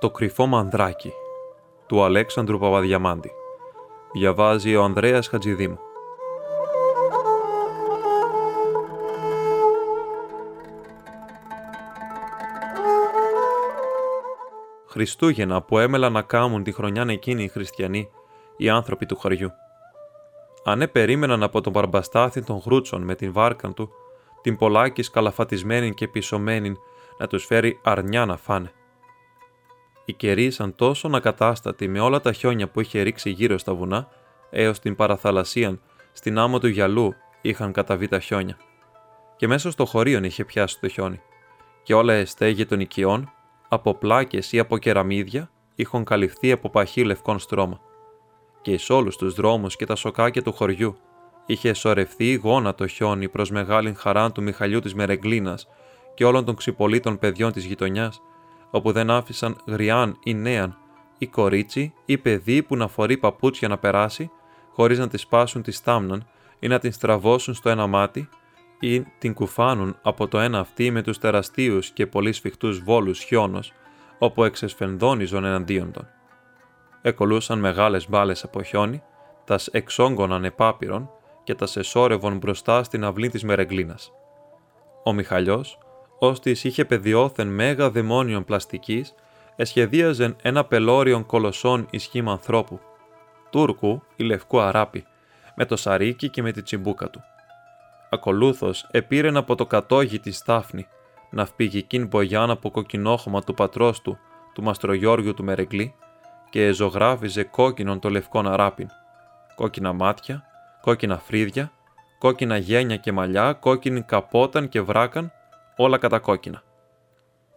Το Κρυφό Μανδράκι του Αλέξανδρου Παπαδιαμάντη. Διαβάζει ο Ανδρέας Χατζηδήμου. Χριστούγεννα που έμελα να κάμουν τη χρονιάν εκείνη οι χριστιανοί, οι άνθρωποι του χωριού. Αν επερίμεναν από τον Παρμπαστάθη των Χρούτσων με την βάρκα του, την Πολάκη σκαλαφατισμένη και πισωμένη, να τους φέρει αρνιά να φάνε. Οι καιροί ήσαν τόσο ακατάστατοι με όλα τα χιόνια που είχε ρίξει γύρω στα βουνά, έως την παραθαλασσίαν, στην άμμο του Γιαλού, είχαν καταβεί τα χιόνια. Και μέσα στο χωρίον είχε πιάσει το χιόνι, και όλα εστέγη των οικειών, από πλάκες ή από κεραμίδια, είχαν καλυφθεί από παχύ λευκόν στρώμα. Και εις όλους τους δρόμους και τα σοκάκια του χωριού είχε σωρευτεί γόνατο χιόνι προς μεγάλην χαράν του Μιχαλιού της Μερεγκλίνας και όλων των ξυπολίτων παιδιών της γειτονιάς, όπου δεν άφησαν γριάν ή νέαν ή κορίτσι ή παιδί που να φορεί παπούτσια να περάσει, χωρίς να τη σπάσουν τη στάμναν ή να την στραβώσουν στο ένα μάτι ή την κουφάνουν από το ένα αυτή με τους τεραστίους και πολύ σφιχτούς βόλους χιόνος, όπου εξεσφενδόνιζον εναντίον των. Εκολούσαν μεγάλες μπάλες από χιόνι, τας εξόγκωναν επάπειρον και τας εσώρευον μπροστά στην αυλή της Μερεγκλίνας. Ο Μιχαλιός, ώστις είχε πεδιώθεν μέγα δαιμόνιον πλαστικής, εσχεδίαζεν ένα πελώριον κολοσσόν ισχύμα ανθρώπου, Τούρκου ή λευκού αράπη, με το σαρίκι και με τη τσιμπούκα του. Ακολούθως επήρεν από το κατόγι τη στάφνη, ναυπηγικήν μπογιάν από κοκκινόχωμα του πατρός του, του Μαστρογιώργιου του Μερεγκλή, και εζωγράφιζε κόκκινον το λευκόν αράπιν, κόκκινα μάτια, κόκκινα φρύδια, κόκκινα γένια και μαλλιά, κόκκινη καπόταν και βράκαν, όλα κατακόκκινα.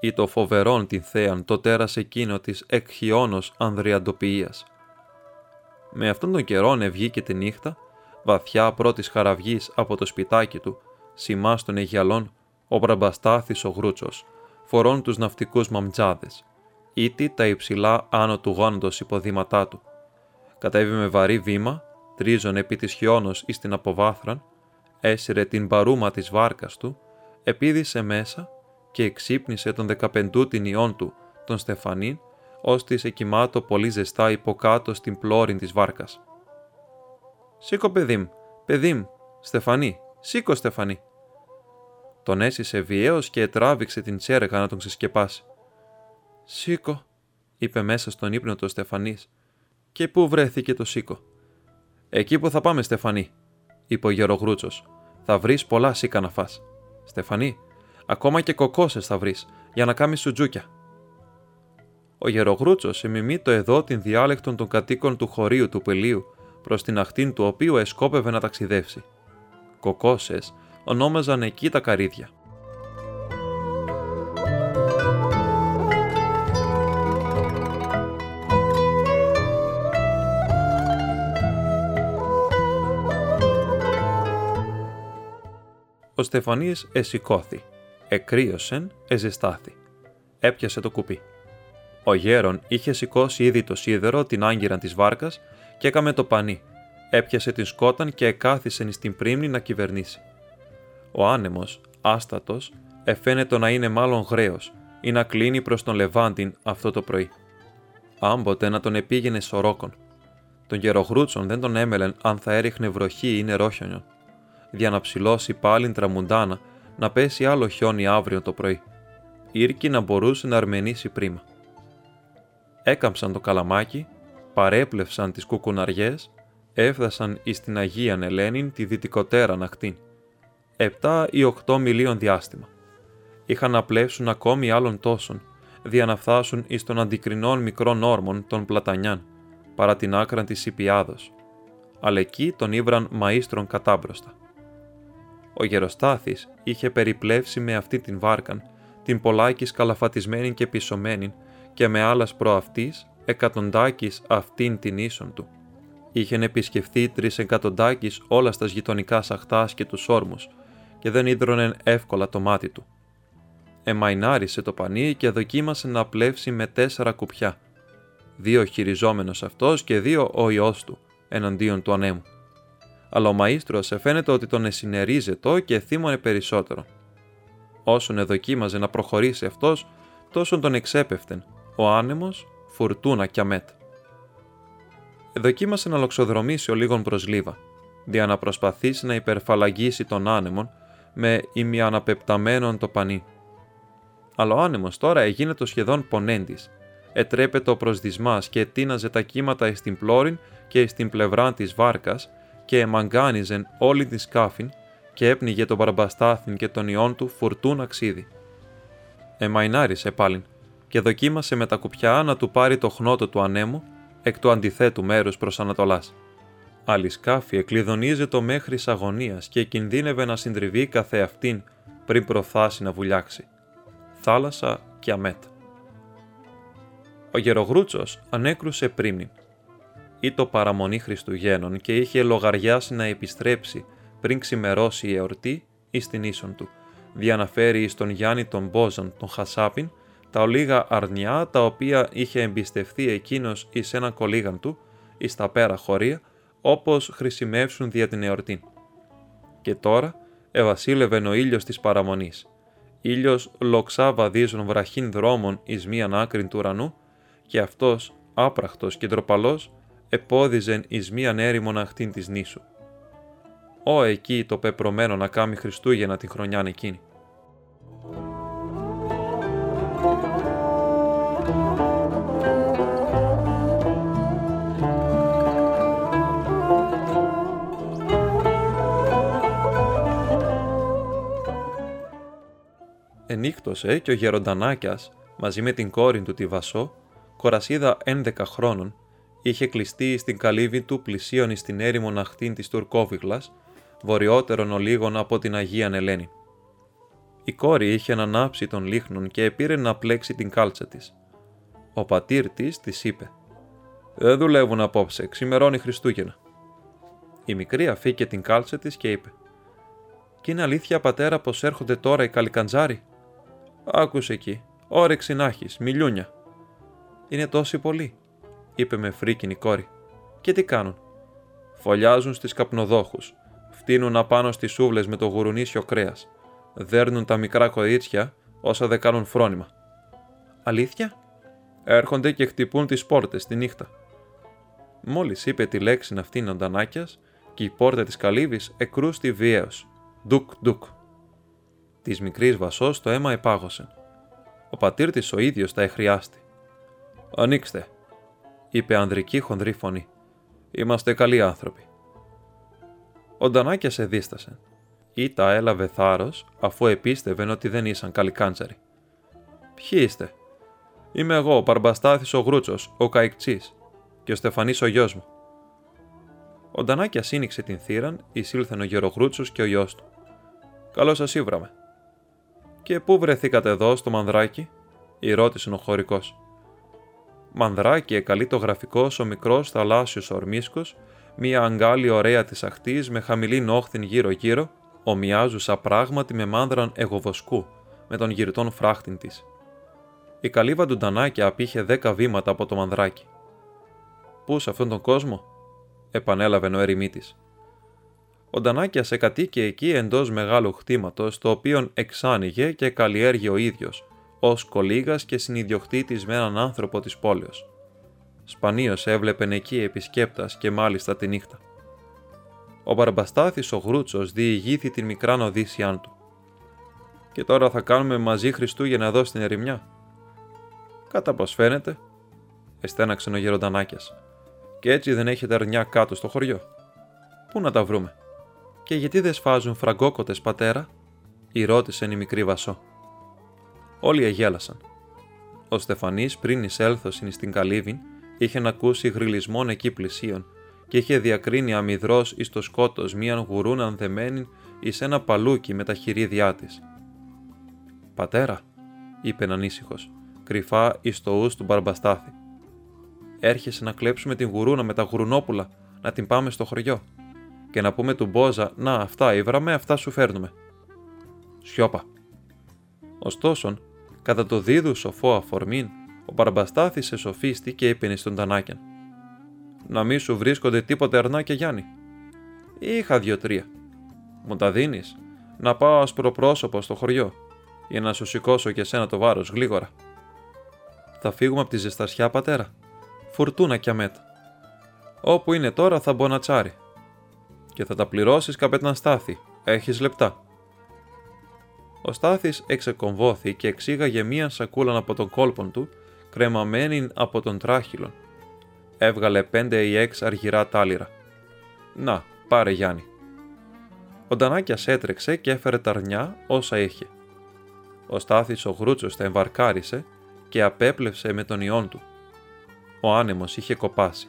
Ή το φοβερόν την θέαν το τέρας εκείνο της εκχιόνος ανδριαντοποιίας. Με αυτόν τον καιρόν ευγήκε τη νύχτα, βαθιά πρώτης χαραυγής από το σπιτάκι του, σημάς των Αιγιαλών, ο Μπραμπαστάθης ο Γρούτσος, φορών τους ναυτικούς μαμτζάδες, ήτι τα υψηλά άνω του γόνατος υποδήματά του. Κατέβη με βαρύ βήμα, τρίζον επί της χιόνος εις την αποβάθραν, έσυρε την παρούμα της βάρκας του, επίδησε μέσα και εξύπνησε τον 15ου ιών του, τον Στεφανή, ώστις εκοιμάτω πολύ ζεστά υποκάτω στην πλώρην της βάρκας. «Σήκω, παιδί μου, Στεφανή, σήκω, Στεφανή!» Τον έσυσε βιαίως και τράβηξε την τσέρεγα να τον ξεσκεπάσει. «Σήκω», είπε μέσα στον ύπνο του ο Στεφανής. «Και πού βρέθηκε το σήκω?» «Εκεί που θα πάμε, Στεφανή», είπε ο γερογρούτσος. «Θα βρεις πολλά σίκα να φας. Στεφανή, ακόμα και κοκόσες θα βρεις, για να κάμεις σουτζούκια». Ο γερογρούτσος εμιμείτο εδώ την διάλεκτον των κατοίκων του χωρίου του Πελίου, προς την αχτήν του οποίου εσκόπευε να ταξιδεύσει. Κοκόσες ονόμαζαν εκεί τα καρύδια. Ο Στεφανής εσηκώθη, εκρίωσεν, εζεστάθη. Έπιασε το κουπί. Ο γέρον είχε σηκώσει ήδη το σίδερο την άγκυραν της βάρκας και έκαμε το πανί. Έπιασε την σκόταν και εκάθισεν στην πρίμνη να κυβερνήσει. Ο άνεμος, άστατος, εφαίνεται να είναι μάλλον γραίος ή να κλείνει προς τον Λεβάντιν αυτό το πρωί. Άμποτε να τον επήγαινε σωρόκον. Τον γερογρούτσον δεν τον έμελεν αν θα έριχνε βροχή ή νερόχιονιον. Δια να ψηλώσει πάλιν τραμουντάνα, να πέσει άλλο χιόνι αύριο το πρωί. Ήρκη να μπορούσε να αρμενήσει πρίμα. Έκαμψαν το καλαμάκι, παρέπλευσαν τις κουκουναριές, έφτασαν εις την Αγία Ελένη τη δυτικοτέρα ναχτήν. 7 ή 8 μιλίων διάστημα. Είχαν να πλεύσουν ακόμη άλλων τόσων, δια να φτάσουν εις των αντικρινών μικρών όρμων των Πλατανιάν, παρά την άκραν της Υπιάδος. Αλλά εκεί τον ήβραν μαΐστρον κατάμπροστα. Ο Γεροστάθης είχε περιπλεύσει με αυτή την βάρκαν, την Πολάκη σκαλαφατισμένη και πισωμένη, και με άλλας προαυτής, εκατοντάκης αυτήν την ίσον του. Είχεν επισκεφθεί 3 εκατοντάκης όλα στα γειτονικά σαχτάς και τους όρμους, και δεν ίδρωνεν εύκολα το μάτι του. Εμαϊνάρισε το πανί και δοκίμασε να πλεύσει με 4 κουπιά, 2 χειριζόμενος αυτός και 2 ο ιός του, εναντίον του ανέμου. Αλλά ο μαΐστρος εφαίνεται ότι τον εσυνερίζετο και θύμωνε περισσότερο. Όσον εδοκίμαζε να προχωρήσει αυτός, τόσον τον εξέπεφτεν, ο άνεμος, φουρτούνα κι αμέτ. Εδοκίμασε να λοξοδρομήσει ο λίγων προς Λίβα, δια να προσπαθήσει να υπερφαλαγγίσει τον άνεμον με ημιαναπεπταμένον το πανί. Αλλά ο άνεμος τώρα έγινε το σχεδόν πονέντης, ετρέπεται ο προσδισμάς και ετείναζε τα κύματα εις την πλώρην και εις την πλευράν της βάρκας και εμαγκάνιζεν όλη τη σκάφην και έπνιγε τον Μπαρμπαστάθην και τον ιών του φουρτούνα ξίδι. Εμαϊνάρισε πάλιν και δοκίμασε με τα κουπιά να του πάρει το χνότο του ανέμου εκ του αντιθέτου μέρους προς ανατολάς. Άλλη σκάφη εκλειδονίζεται μέχρι αγωνίας και κινδύνευε να συντριβεί καθεαυτήν πριν προφθάσει να βουλιάξει. Θάλασσα και αμέτ. Ο Γερογρούτσος ανέκρουσε πρίμνην. Ήτο παραμονή Χριστουγέννων και είχε λογαριάσει να επιστρέψει πριν ξημερώσει η εορτή εις την ίσον του, διαναφέρει εις τον Γιάννη τον Μπόζαν τον Χασάπιν τα ολίγα αρνιά τα οποία είχε εμπιστευθεί εκείνος εις έναν κολίγαν του, εις τα πέρα χωρία, όπως χρησιμεύσουν δια την εορτήν. Και τώρα ευασίλευεν ο ήλιος της παραμονής. Ήλιος λοξά βαδίζουν βραχήν δρόμων εις μίαν άκρην του ουρανού και αυτός, άπραχτος και ντροπαλός, επόδιζεν εις μίαν έρημον αχτήν της νήσου. Ω εκεί το πεπρωμένο να κάμει Χριστούγεννα τη χρονιάν εκείνη. Ενύκτωσε και ο γεροντανάκιας, μαζί με την κόρη του τη Βασώ, κορασίδα 11 χρόνων, είχε κλειστεί στην καλύβη του πλησίον εις την έρημον αχτήν της Τουρκόβιγλας, βορειότερον ολίγων από την Αγία Ελένη. Η κόρη είχε ανάψει τον λίχνον και επήρε να πλέξει την κάλτσα της. Ο πατήρ της της είπε «Δεν δουλεύουν απόψε, ξημερώνει Χριστούγεννα». Η μικρή αφήκε την κάλτσα της και είπε «Κι είναι αλήθεια, πατέρα, πως έρχονται τώρα οι καλικαντζάροι?» «Άκουσε εκεί, όρεξη να έχεις, μιλιούνια». «Είναι τόσοι πολλοί», είπε με φρίκινη κόρη. «Και τι κάνουν?» «Φωλιάζουν στις καπνοδόχους, φτύνουν απάνω στις σούβλες με το γουρουνίσιο κρέας, δέρνουν τα μικρά κορίτσια όσα δε κάνουν φρόνημα». «Αλήθεια?» «Έρχονται και χτυπούν τις πόρτες τη νύχτα». Μόλις είπε τη λέξη αυτήν ο Ντανάκιας και η πόρτα της καλύβης εκρούστη βιαίως. «Ντουκ, ντουκ». Της μικρής Βασός το αίμα επάγωσε. Ο πατήρ της ο ίδιος τα εχρειάστη. «Ανοίξτε», είπε ανδρική χονδρή φωνή. «Είμαστε καλοί άνθρωποι». Ο Ντανάκιας εδίστασε. Ήτα έλαβε θάρρος, αφού επίστευεν ότι δεν ήσαν καλικάντζαροι. «Ποιοι είστε?» «Είμαι εγώ, ο Παρμπαστάθης ο Γρούτσος, ο Καϊκτσής, και ο Στεφανής ο γιος μου». Ο Ντανάκιας άνοιξε την θύραν, εισήλθεν ο Γερογρούτσος και ο γιος του. «Καλώς σας ήβραμε». «Και πού βρεθήκατε εδώ, στο Μανδράκι?» ρώτησεν ο χωρικός. Μανδράκι εκαλεί το γραφικός ο μικρός θαλάσσιος ορμίσκος, μία αγκάλη ωραία της αχτής με χαμηλή νόχθην γύρω-γύρω, ομοιάζουσα πράγματι με μάνδραν εγωβοσκού, με τον γυρτόν φράχτην της. Η καλύβα του Ντανάκια απήχε 10 βήματα από το Μανδράκι. «Πού σε αυτόν τον κόσμο?» επανέλαβε ο ερημίτης. Ο Ντανάκιας εκατοίκε εκεί εντός μεγάλου χτήματος, το οποίον εξάνοιγε και καλλιέργει ο ίδιος, ως κολίγας και συνιδιοκτήτης με έναν άνθρωπο της πόλεως. Σπανίως έβλεπεν εκεί επισκέπτας και μάλιστα τη νύχτα. Ο Μπαρμπαστάθης ο Γρούτσος διηγήθη την μικράν οδύσσιάν του. «Και τώρα θα κάνουμε μαζί Χριστούγεννα εδώ στην ερημιά?» «Κατά πως φαίνεται», εστέναξε ο Γεροντανάκιας. «Και έτσι δεν έχετε αρνιά κάτω στο χωριό?» «Πού να τα βρούμε?» «Και γιατί δεν σφάζουν φραγκόκοτες, πατέρα?» ρώτησεν η μικρή Βασώ. Όλοι αγέλασαν. Ο Στεφανής πριν εισέλθωσιν στην καλύβην είχε ακούσει γρυλισμόν εκεί πλησίον και είχε διακρίνει αμυδρός εις το σκότος μίαν γουρούναν δεμένην εις ένα παλούκι με τα χειρίδιά της. «Πατέρα», είπεν ανήσυχος, κρυφά εις το ους του Μπαρμπαστάθη, «έρχεσαι να κλέψουμε την γουρούνα με τα γουρουνόπουλα, να την πάμε στο χωριό και να πούμε του Μπόζα, να αυτά ήβραμε, αυτά σου φέρνουμε». «Σιώπα». Ωστόσο, κατά το δίδου σοφό αφορμήν, ο Μπαρμπαστάθης εσοφίστη και έπαινε στον Ντανάκιαν. «Να μη σου βρίσκονται τίποτε αρνάκια, Γιάννη?» «Είχα 2-3. «Μου τα δίνεις? Να πάω ασπροπρόσωπο στο χωριό, για να σου σηκώσω και σένα το βάρος γλίγορα». Θα φύγουμε από τη ζεστασιά, πατέρα. Φορτούνα κι αμέτα. Όπου είναι τώρα θα μπω να τσάρει. Και θα τα πληρώσεις, καπετάν Στάθη. Έχεις λεπτά. Ο Στάθης εξεκομβώθη και εξήγαγε μία σακούλα από τον κόλπον του, κρεμαμένη από τον τράχυλον. Έβγαλε 5 ή 6 αργυρά τάλιρα. «Να, πάρε Γιάννη». Ο Ντανάκιας έτρεξε και έφερε τα αρνιά όσα είχε. Ο Στάθης ο Γρούτσος τα εμβαρκάρισε και απέπλευσε με τον ιόν του. Ο άνεμος είχε κοπάσει.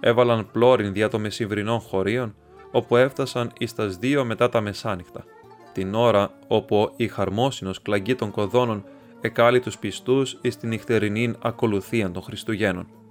Έβαλαν πλώριν δια των μεσημβρινών χωρίων, όπου έφτασαν εις τας 2 μετά τα μεσάνυχτα, την ώρα όπου ο ηχαρμόσυνος κλαγκή των κοδώνων εκάλει τους πιστούς εις την νυχτερινήν ακολουθίαν των Χριστουγέννων.